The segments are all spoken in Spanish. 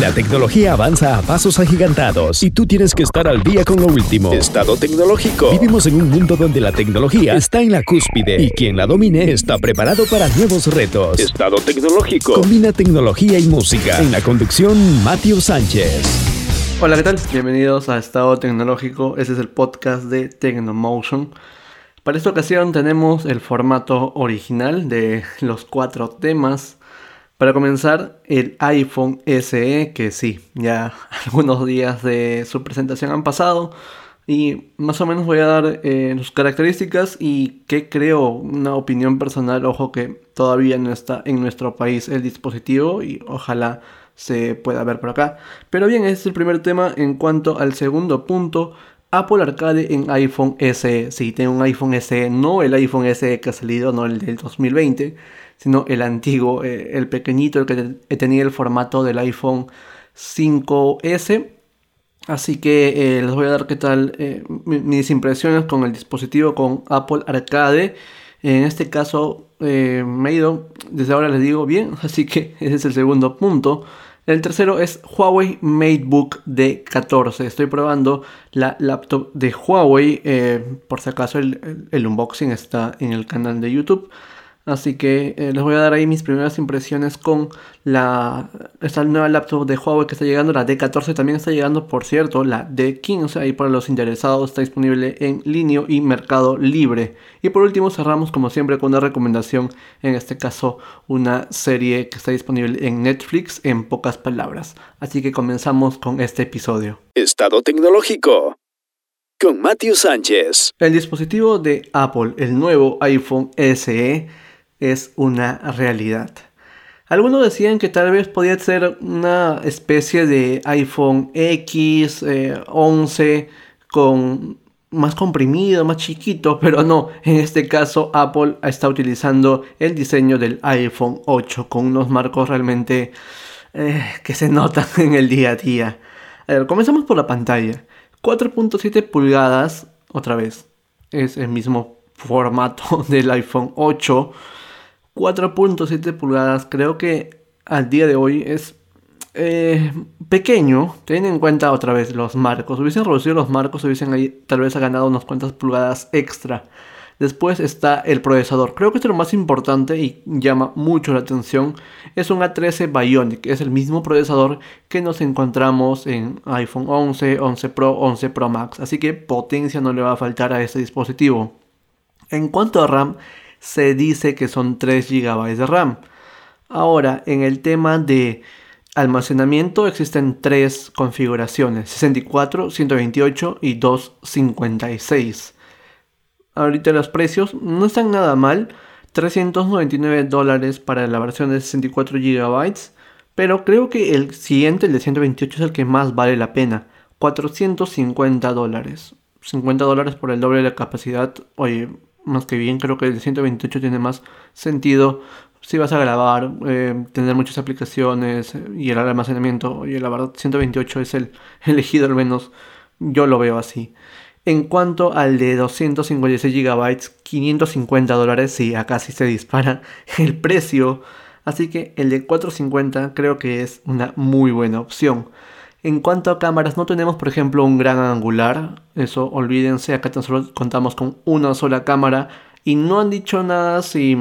La tecnología avanza a pasos agigantados y tú tienes que estar al día con lo último. Estado Tecnológico. Vivimos en un mundo donde la tecnología está en la cúspide y quien la domine está preparado para nuevos retos. Estado Tecnológico. Combina tecnología y música. En la conducción, Matheus Sánchez. Hola, ¿qué tal? Bienvenidos a Estado Tecnológico. Este es el podcast de TecnoMotion. Para esta ocasión tenemos el formato original de los 4 temas. Para comenzar, el iPhone SE, que sí, ya algunos días de su presentación han pasado. Y más o menos voy a dar sus características y qué creo, una opinión personal. Ojo que todavía no está en nuestro país el dispositivo y ojalá se pueda ver por acá. Pero bien, este es el primer tema. En cuanto al segundo punto, Apple Arcade en iPhone SE. Sí, tengo un iPhone SE, no el iPhone SE que ha salido, no el del 2020, sino el antiguo, el pequeñito, el que tenía el formato del iPhone 5S. Así que les voy a dar qué tal mis impresiones con el dispositivo con Apple Arcade. En este caso me he ido, desde ahora les digo bien, así que ese es el segundo punto. El tercero es Huawei MateBook D14. Estoy probando la laptop de Huawei, por si acaso el unboxing está en el canal de YouTube. Así que les voy a dar ahí mis primeras impresiones con esta nueva laptop de Huawei que está llegando. La D14 también está llegando, por cierto, la D15. Ahí para los interesados está disponible en Linio y Mercado Libre. Y por último cerramos como siempre con una recomendación. En este caso una serie que está disponible en Netflix en pocas palabras. Así que comenzamos con este episodio. Estado Tecnológico. Con Matheus Sánchez. El dispositivo de Apple, el nuevo iPhone SE, es una realidad. Algunos decían que tal vez podía ser una especie de iPhone X 11 con más comprimido, más chiquito, pero no. En este caso Apple está utilizando el diseño del iPhone 8 con unos marcos realmente que se notan en el día a día. A ver, comenzamos por la pantalla. 4.7 pulgadas, otra vez, es el mismo formato del iPhone 8. 4.7 pulgadas, creo que al día de hoy es pequeño, teniendo en cuenta otra vez los marcos. Hubiesen reducido los marcos, hubiesen ahí, tal vez ha ganado unas cuantas pulgadas extra. Después está el procesador, creo que esto es lo más importante y llama mucho la atención. Es un A13 Bionic, es el mismo procesador que nos encontramos en iPhone 11, 11 Pro, 11 Pro Max. Así que potencia no le va a faltar a este dispositivo. En cuanto a RAM, se dice que son 3 GB de RAM. Ahora, en el tema de almacenamiento existen 3 configuraciones, 64, 128 y 256. Ahorita los precios no están nada mal, $399 para la versión de 64 GB, pero creo que el siguiente, el de 128, es el que más vale la pena, $450. $50 por el doble de la capacidad, oye, más que bien. Creo que el de 128 tiene más sentido si vas a grabar, tener muchas aplicaciones y el almacenamiento. Oye, la verdad, 128 es el elegido, al menos yo lo veo así. En cuanto al de 256 GB, $550, sí, acá sí se dispara el precio. Así que el de 450 creo que es una muy buena opción. En cuanto a cámaras, no tenemos por ejemplo un gran angular, eso olvídense, acá tan solo contamos con una sola cámara. Y no han dicho nada si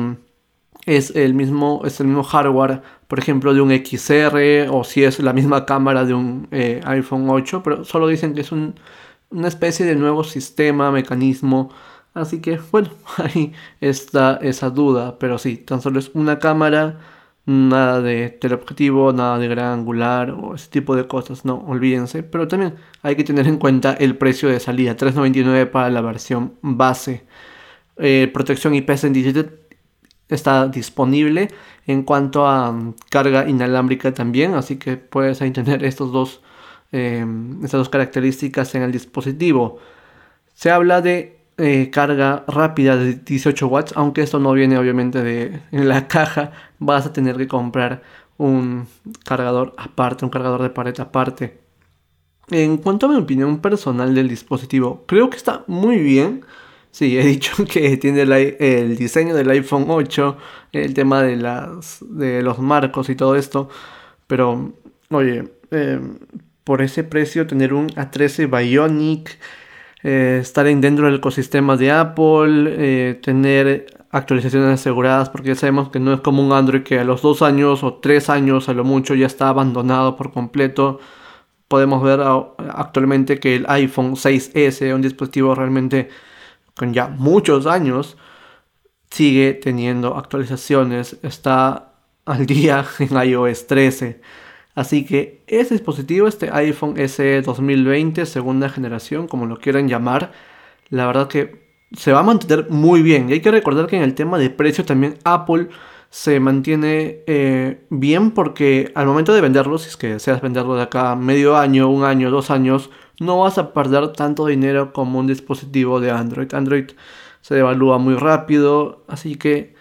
es el mismo hardware, por ejemplo, de un XR, o si es la misma cámara de un iPhone 8, pero solo dicen que es una especie de nuevo sistema, mecanismo. Así que bueno, ahí está esa duda. Pero sí, tan solo es una cámara, nada de teleobjetivo, nada de gran angular o ese tipo de cosas, no, olvídense. Pero también hay que tener en cuenta el precio de salida, $399 para la versión base. Protección IP67 está disponible. En cuanto a carga inalámbrica también, así que puedes ahí tener estas dos características en el dispositivo. Se habla de carga rápida de 18 watts, aunque esto no viene obviamente en la caja. Vas a tener que comprar un cargador aparte, un cargador de pared aparte. En cuanto a mi opinión personal del dispositivo, creo que está muy bien. Sí, he dicho que tiene el diseño del iPhone 8, el tema de los marcos y todo esto. Pero, oye, por ese precio tener un A13 Bionic, estar dentro del ecosistema de Apple, tener actualizaciones aseguradas, porque ya sabemos que no es como un Android que a los 2 años o 3 años a lo mucho ya está abandonado por completo. Podemos ver actualmente que el iPhone 6S, un dispositivo realmente con ya muchos años, sigue teniendo actualizaciones, está al día en iOS 13. Así que ese dispositivo, este iPhone SE 2020, segunda generación, como lo quieran llamar, la verdad que se va a mantener muy bien. Y hay que recordar que en el tema de precio también Apple se mantiene bien, porque al momento de venderlo, si es que deseas venderlo de acá medio año, un año, 2 años, no vas a perder tanto dinero como un dispositivo de Android. Android se devalúa muy rápido, así que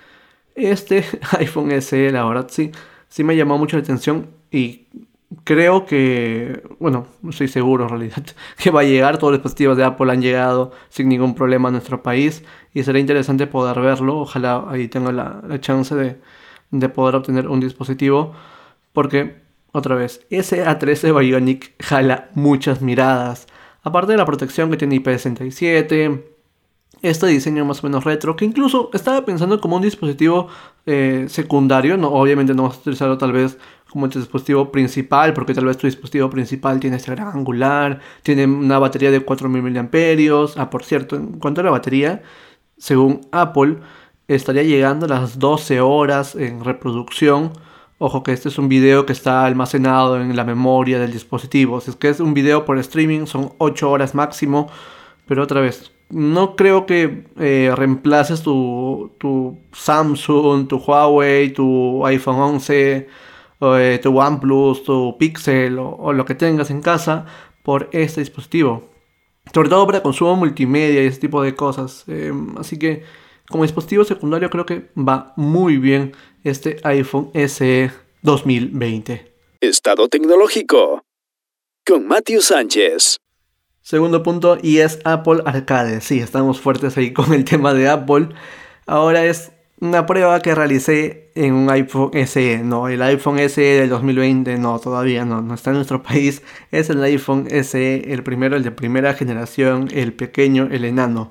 este iPhone SE, la verdad, sí me llamó mucho la atención y creo que, bueno, estoy seguro en realidad que va a llegar. Todos los dispositivos de Apple han llegado sin ningún problema a nuestro país y será interesante poder verlo. Ojalá ahí tenga la chance de poder obtener un dispositivo, porque, otra vez, ese A13 Bionic jala muchas miradas. Aparte de la protección que tiene IP67, este diseño más o menos retro, que incluso estaba pensando como un dispositivo secundario. No, obviamente no vas a utilizarlo tal vez como tu dispositivo principal, porque tal vez tu dispositivo principal tiene este gran angular, tiene una batería de 4000 mAh. Por cierto, en cuanto a la batería, según Apple, estaría llegando a las 12 horas en reproducción. Ojo que este es un video que está almacenado en la memoria del dispositivo. Si es que es un video por streaming, son 8 horas máximo. Pero otra vez, no creo que reemplaces tu Samsung, tu Huawei, tu iPhone 11, tu OnePlus, tu Pixel o lo que tengas en casa por este dispositivo. Sobre todo para consumo multimedia y ese tipo de cosas. Así que como dispositivo secundario creo que va muy bien este iPhone SE 2020. Estado Tecnológico con Matheus Sánchez. Segundo punto, y es Apple Arcade. Sí, estamos fuertes ahí con el tema de Apple. Ahora es una prueba que realicé en un iPhone SE. No, el iPhone SE del 2020, no, todavía no está en nuestro país. Es el iPhone SE, el primero, el de primera generación, el pequeño, el enano.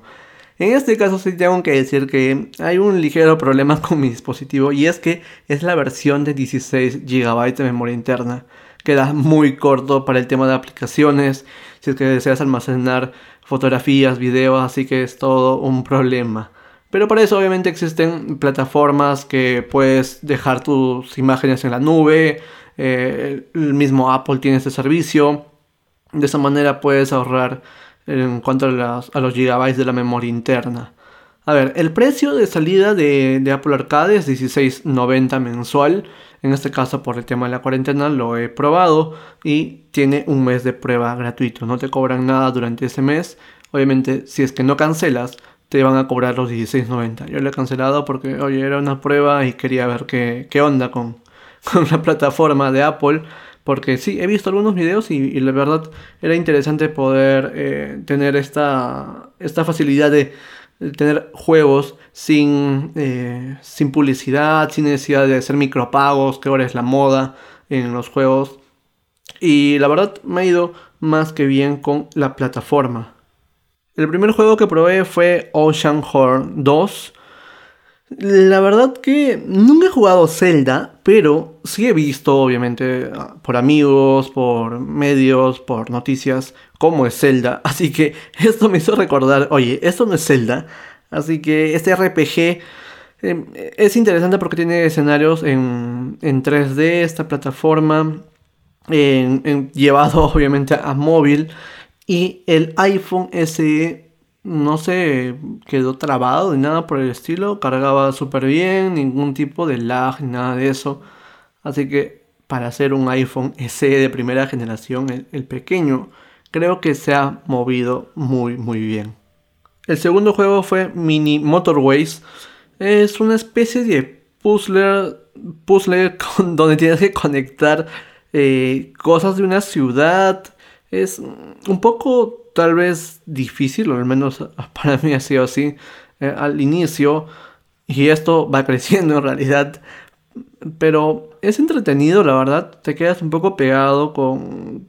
En este caso sí tengo que decir que hay un ligero problema con mi dispositivo, y es que es la versión de 16 GB de memoria interna. Queda muy corto para el tema de aplicaciones, si es que deseas almacenar fotografías, videos, así que es todo un problema. Pero para eso obviamente existen plataformas que puedes dejar tus imágenes en la nube, el mismo Apple tiene este servicio. De esa manera puedes ahorrar en cuanto a los gigabytes de la memoria interna. A ver, el precio de salida de Apple Arcade es $16.90 mensual. En este caso, por el tema de la cuarentena, lo he probado y tiene un mes de prueba gratuito. No te cobran nada durante ese mes. Obviamente, si es que no cancelas, te van a cobrar los $16.90. Yo lo he cancelado porque, oye, era una prueba y quería ver qué onda con la plataforma de Apple. Porque sí, he visto algunos videos y la verdad era interesante poder tener esta facilidad de tener juegos sin publicidad, sin necesidad de hacer micropagos, que ahora es la moda en los juegos. Y la verdad me ha ido más que bien con la plataforma. El primer juego que probé fue Oceanhorn 2. La verdad que nunca he jugado Zelda, pero sí he visto, obviamente, por amigos, por medios, por noticias, cómo es Zelda. Así que esto me hizo recordar, oye, esto no es Zelda. Así que este RPG es interesante porque tiene escenarios en 3D, esta plataforma, llevado obviamente a móvil. Y el iPhone SE no se quedó trabado ni nada por el estilo, cargaba súper bien, ningún tipo de lag, nada de eso. Así que para hacer un iPhone SE de primera generación, el pequeño, creo que se ha movido muy muy bien. El segundo juego fue Mini Motorways. Es una especie de puzzle donde tienes que conectar cosas de una ciudad. Es un poco tal vez difícil, o al menos para mí ha sido así al inicio, y esto va creciendo en realidad. Pero es entretenido, la verdad. Te quedas un poco pegado con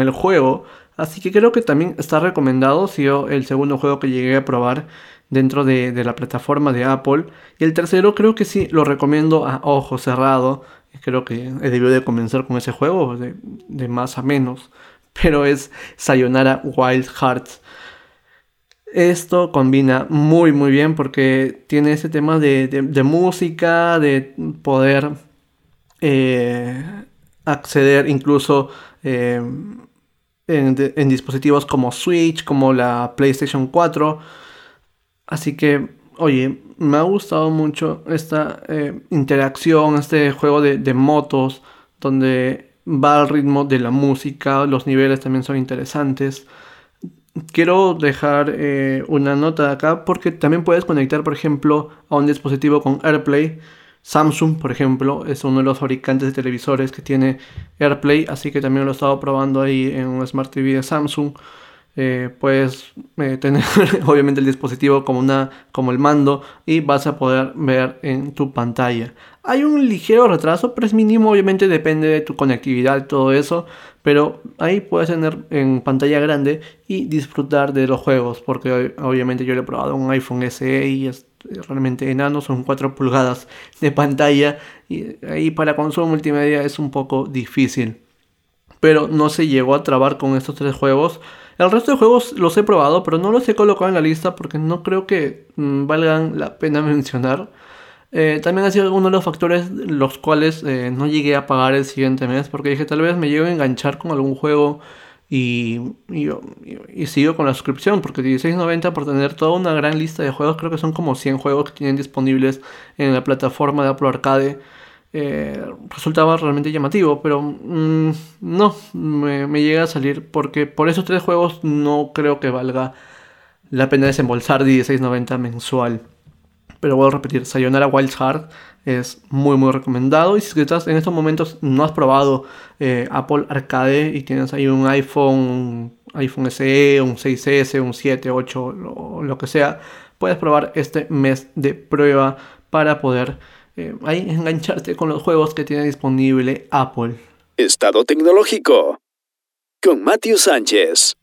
el juego. Así que creo que también está recomendado. Si yo, el segundo juego que llegué a probar dentro de la plataforma de Apple. Y el tercero creo que sí lo recomiendo a ojo cerrado. Creo que debió de comenzar con ese juego de más a menos. Pero es Sayonara Wild Hearts. Esto combina muy muy bien porque tiene ese tema de música, de poder acceder incluso en dispositivos como Switch, como la PlayStation 4. Así que, oye, me ha gustado mucho esta interacción, este juego de motos, donde va al ritmo de la música, los niveles también son interesantes. Quiero dejar una nota acá porque también puedes conectar, por ejemplo, a un dispositivo con AirPlay. Samsung, por ejemplo, es uno de los fabricantes de televisores que tiene AirPlay, así que también lo he estado probando ahí en un Smart TV de Samsung. Puedes tener obviamente el dispositivo como el mando y vas a poder ver en tu pantalla. Hay un ligero retraso, pero es mínimo, obviamente depende de tu conectividad y todo eso, pero ahí puedes tener en pantalla grande y disfrutar de los juegos, porque obviamente yo lo he probado un iPhone SE y es realmente enano, son 4 pulgadas de pantalla y ahí para consumo multimedia es un poco difícil, pero no se llegó a trabar con estos 3 juegos. El resto de juegos los he probado, pero no los he colocado en la lista porque no creo que valgan la pena mencionar. También ha sido uno de los factores los cuales no llegué a pagar el siguiente mes porque dije tal vez me llegue a enganchar con algún juego y sigo con la suscripción porque $16.90 por tener toda una gran lista de juegos, creo que son como 100 juegos que tienen disponibles en la plataforma de Apple Arcade. Resultaba realmente llamativo, pero no me llega a salir porque por esos 3 juegos no creo que valga la pena desembolsar $16.90 mensual. Pero vuelvo a repetir, Sayonara Wild Hearts es muy muy recomendado. Y si estás en estos momentos no has probado Apple Arcade y tienes ahí un iPhone SE, un 6S, un 7, 8, lo que sea, puedes probar este mes de prueba para poder ahí engancharte con los juegos que tiene disponible Apple. Estado tecnológico con Matheus Sánchez.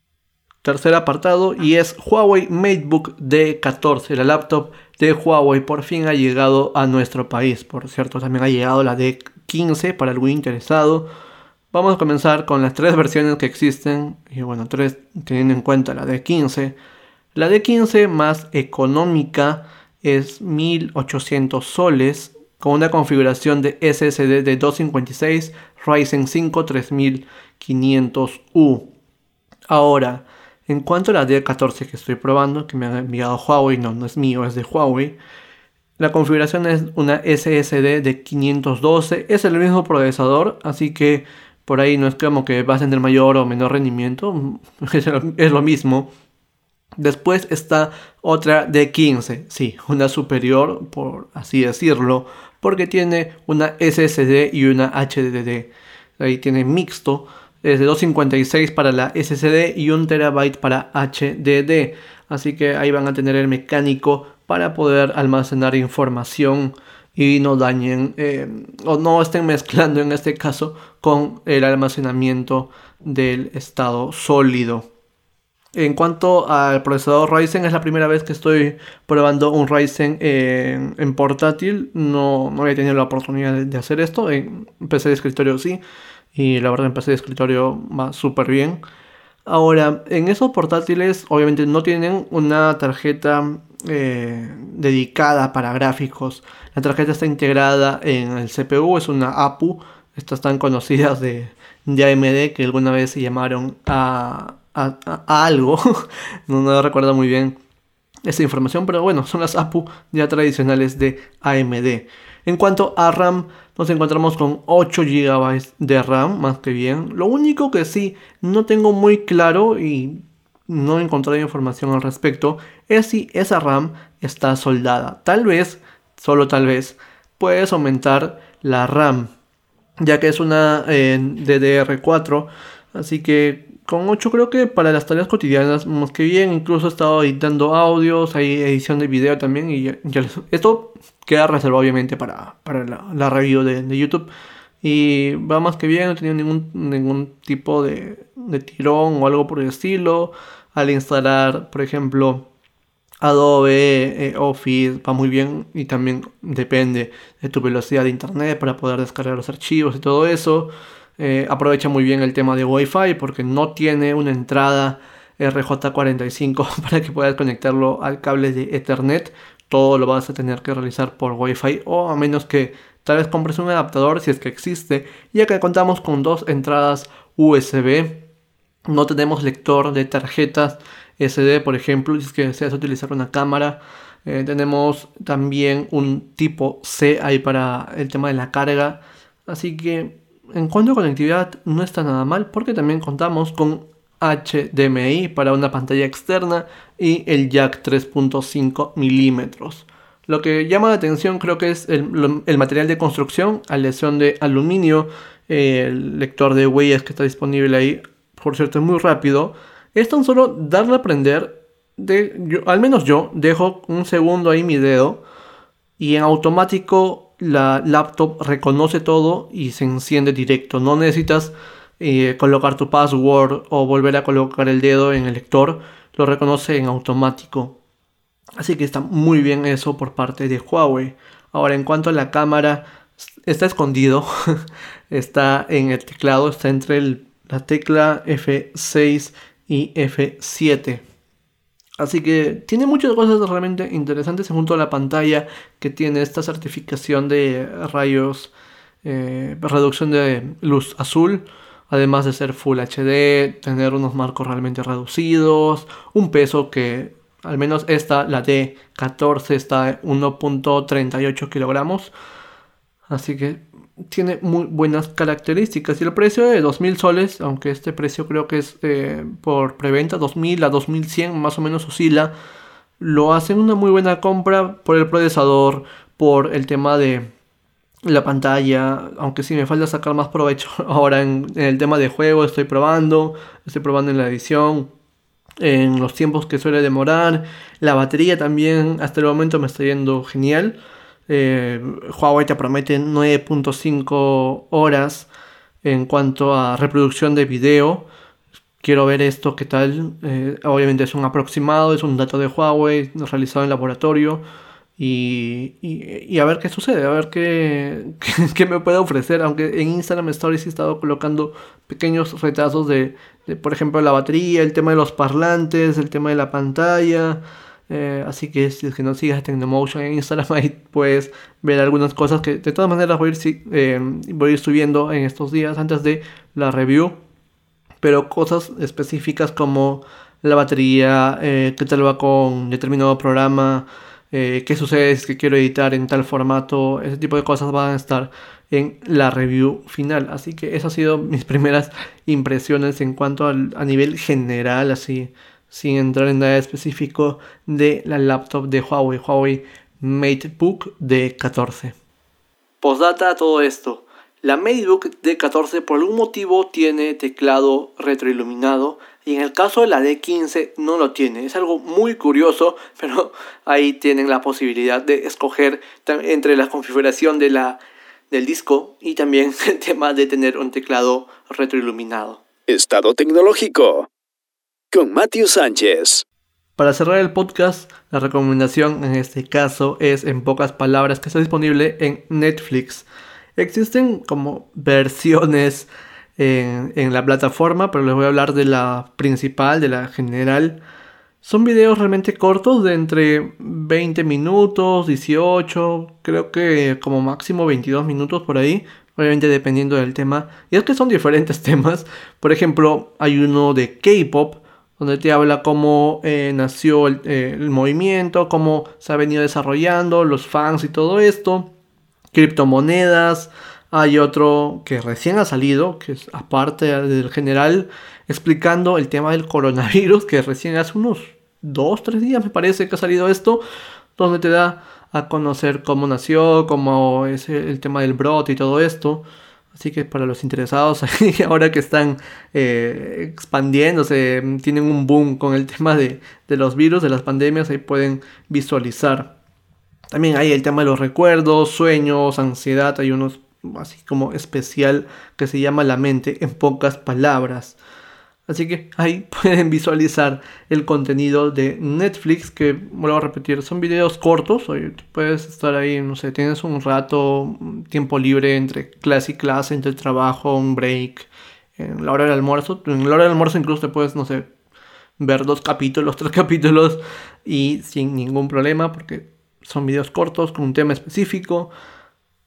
Tercer apartado y es Huawei MateBook D14, la laptop de Huawei por fin ha llegado a nuestro país. Por cierto, también ha llegado la D15 para algún interesado. Vamos a comenzar con las 3 versiones que existen y bueno, 3 teniendo en cuenta la D15. La D15 más económica es 1800 soles. Con una configuración de SSD de 256, Ryzen 5 3500U. Ahora, en cuanto a la D14 que estoy probando, que me ha enviado Huawei, no es mío, es de Huawei. La configuración es una SSD de 512, es el mismo procesador, así que por ahí no es como que vas a tener mayor o menor rendimiento, es lo mismo. Después está otra D15, sí, una superior por así decirlo, porque tiene una SSD y una HDD. Ahí tiene mixto, es de 256 para la SSD y 1 TB para HDD. Así que ahí van a tener el mecánico para poder almacenar información y no dañen o no estén mezclando en este caso con el almacenamiento del estado sólido. En cuanto al procesador Ryzen, es la primera vez que estoy probando un Ryzen en portátil. No había tenido la oportunidad de hacer esto. En PC de escritorio sí. Y la verdad en PC de escritorio va súper bien. Ahora, en esos portátiles obviamente no tienen una tarjeta dedicada para gráficos. La tarjeta está integrada en el CPU, es una APU. Estas tan conocidas de AMD que alguna vez se llamaron a algo, no recuerdo muy bien esa información, pero bueno, son las APU ya tradicionales de AMD. En cuanto a RAM, nos encontramos con 8 GB de RAM, más que bien. Lo único que sí no tengo muy claro y no he encontrado información al respecto es si esa RAM está soldada. Tal vez, solo tal vez, puedes aumentar la RAM, ya que es una DDR4, así que Con 8 creo que para las tareas cotidianas, más que bien, incluso he estado editando audios, hay edición de video también, y ya esto queda reservado obviamente para la review de YouTube. Y va más que bien, no he tenido ningún tipo de tirón o algo por el estilo. Al instalar, por ejemplo, Adobe, Office, va muy bien, y también depende de tu velocidad de internet para poder descargar los archivos y todo eso. Aprovecha muy bien el tema de Wi-Fi porque no tiene una entrada RJ45 para que puedas conectarlo al cable de Ethernet. Todo lo vas a tener que realizar por Wi-Fi, o a menos que tal vez compres un adaptador, si es que existe, ya que contamos con 2 entradas USB. No tenemos lector de tarjetas SD, por ejemplo, si es que deseas utilizar una cámara. Tenemos también un tipo C ahí para el tema de la carga, así que en cuanto a conectividad no está nada mal, porque también contamos con HDMI para una pantalla externa y el jack 3.5 milímetros. Lo que llama la atención creo que es el material de construcción, aleación de aluminio, el lector de huellas que está disponible ahí, por cierto es muy rápido. Es tan solo darle a prender, al menos yo dejo un segundo ahí mi dedo y en automático la laptop reconoce todo y se enciende directo. No necesitas colocar tu password o volver a colocar el dedo en el lector. Lo reconoce en automático. Así que está muy bien eso por parte de Huawei. Ahora, en cuanto a la cámara, está escondido. Está en el teclado. Está entre la tecla F6 y F7. Así que tiene muchas cosas realmente interesantes junto a la pantalla que tiene esta certificación de rayos, reducción de luz azul, además de ser Full HD, tener unos marcos realmente reducidos, un peso que al menos esta, la D14, está en 1.38 kilogramos, así que tiene muy buenas características. Y el precio de 2000 soles, aunque este precio creo que es por preventa, 2000 a 2100 más o menos oscila, lo hacen una muy buena compra por el procesador, por el tema de la pantalla, aunque sí me falta sacar más provecho ahora en el tema de juego. Estoy probando en la edición, en los tiempos que suele demorar. La batería también hasta el momento me está yendo genial. Huawei te promete 9.5 horas en cuanto a reproducción de video. Quiero ver esto qué tal. Obviamente es un aproximado, es un dato de Huawei realizado en laboratorio, y a ver qué sucede, a ver qué me puede ofrecer. Aunque en Instagram Stories he estado colocando pequeños retazos de por ejemplo la batería, el tema de los parlantes, el tema de la pantalla. Así que si es que no sigas TecnoMotion en Instagram, ahí puedes ver algunas cosas que de todas maneras voy a ir subiendo en estos días antes de la review. Pero cosas específicas como la batería, qué tal va con determinado programa, qué sucede si quiero editar en tal formato, ese tipo de cosas van a estar en la review final. Así que esas han sido mis primeras impresiones en cuanto a nivel general, así sin entrar en nada específico de la laptop de Huawei MateBook D14. Postdata a todo esto, la MateBook D14 por algún motivo tiene teclado retroiluminado y en el caso de la D15 no lo tiene. Es algo muy curioso, pero ahí tienen la posibilidad de escoger entre la configuración del disco y también el tema de tener un teclado retroiluminado. Estado tecnológico con Matheus Sánchez. Para cerrar el podcast, la recomendación en este caso es, en pocas palabras, que está disponible en Netflix. Existen como versiones en la plataforma, pero les voy a hablar de la principal, de la general. Son videos realmente cortos, de entre 20 minutos, 18, creo que como máximo 22 minutos por ahí. Obviamente dependiendo del tema. Y es que son diferentes temas. Por ejemplo, hay uno de K-pop, donde te habla cómo nació el movimiento, cómo se ha venido desarrollando, los fans y todo esto, criptomonedas. Hay otro que recién ha salido, que es aparte del general, explicando el tema del coronavirus, que recién hace unos 2-3 días me parece que ha salido esto, donde te da a conocer cómo nació, cómo es el tema del brote y todo esto. Así que para los interesados, ahora que están expandiéndose, tienen un boom con el tema de los virus, de las pandemias, ahí pueden visualizar. También hay el tema de los recuerdos, sueños, ansiedad. Hay unos así como especial que se llama La Mente en Pocas Palabras. Así que ahí pueden visualizar el contenido de Netflix, que vuelvo a repetir, son videos cortos. Oye, puedes estar ahí, no sé, tienes un rato, tiempo libre entre clase y clase, entre el trabajo, un break, en la hora del almuerzo. En la hora del almuerzo incluso te puedes, no sé, ver 2 capítulos, 3 capítulos y sin ningún problema, porque son videos cortos con un tema específico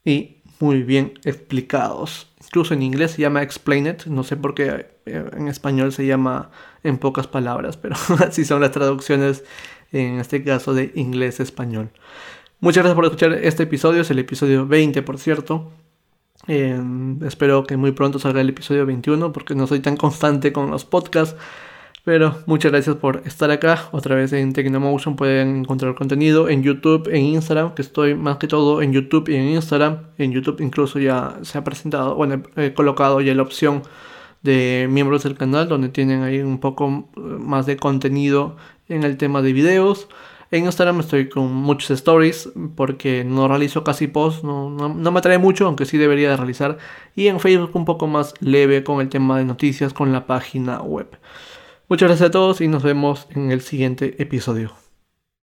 y muy bien explicados. Incluso en inglés se llama Explain It. No sé por qué en español se llama En Pocas Palabras, pero así son las traducciones, en este caso de inglés a español. Muchas gracias por escuchar este episodio. Es el episodio 20, por cierto. Espero que muy pronto salga el episodio 21, porque no soy tan constante con los podcasts. Pero muchas gracias por estar acá. Otra vez en TecnoMotion pueden encontrar contenido en YouTube, en Instagram, que estoy más que todo en YouTube y en Instagram. En YouTube incluso ya se ha presentado, bueno, he colocado ya la opción de miembros del canal, donde tienen ahí un poco más de contenido en el tema de videos. En Instagram estoy con muchos stories, porque no realizo casi posts, no me atrae mucho, aunque sí debería de realizar. Y en Facebook un poco más leve con el tema de noticias, con la página web. Muchas gracias a todos y nos vemos en el siguiente episodio.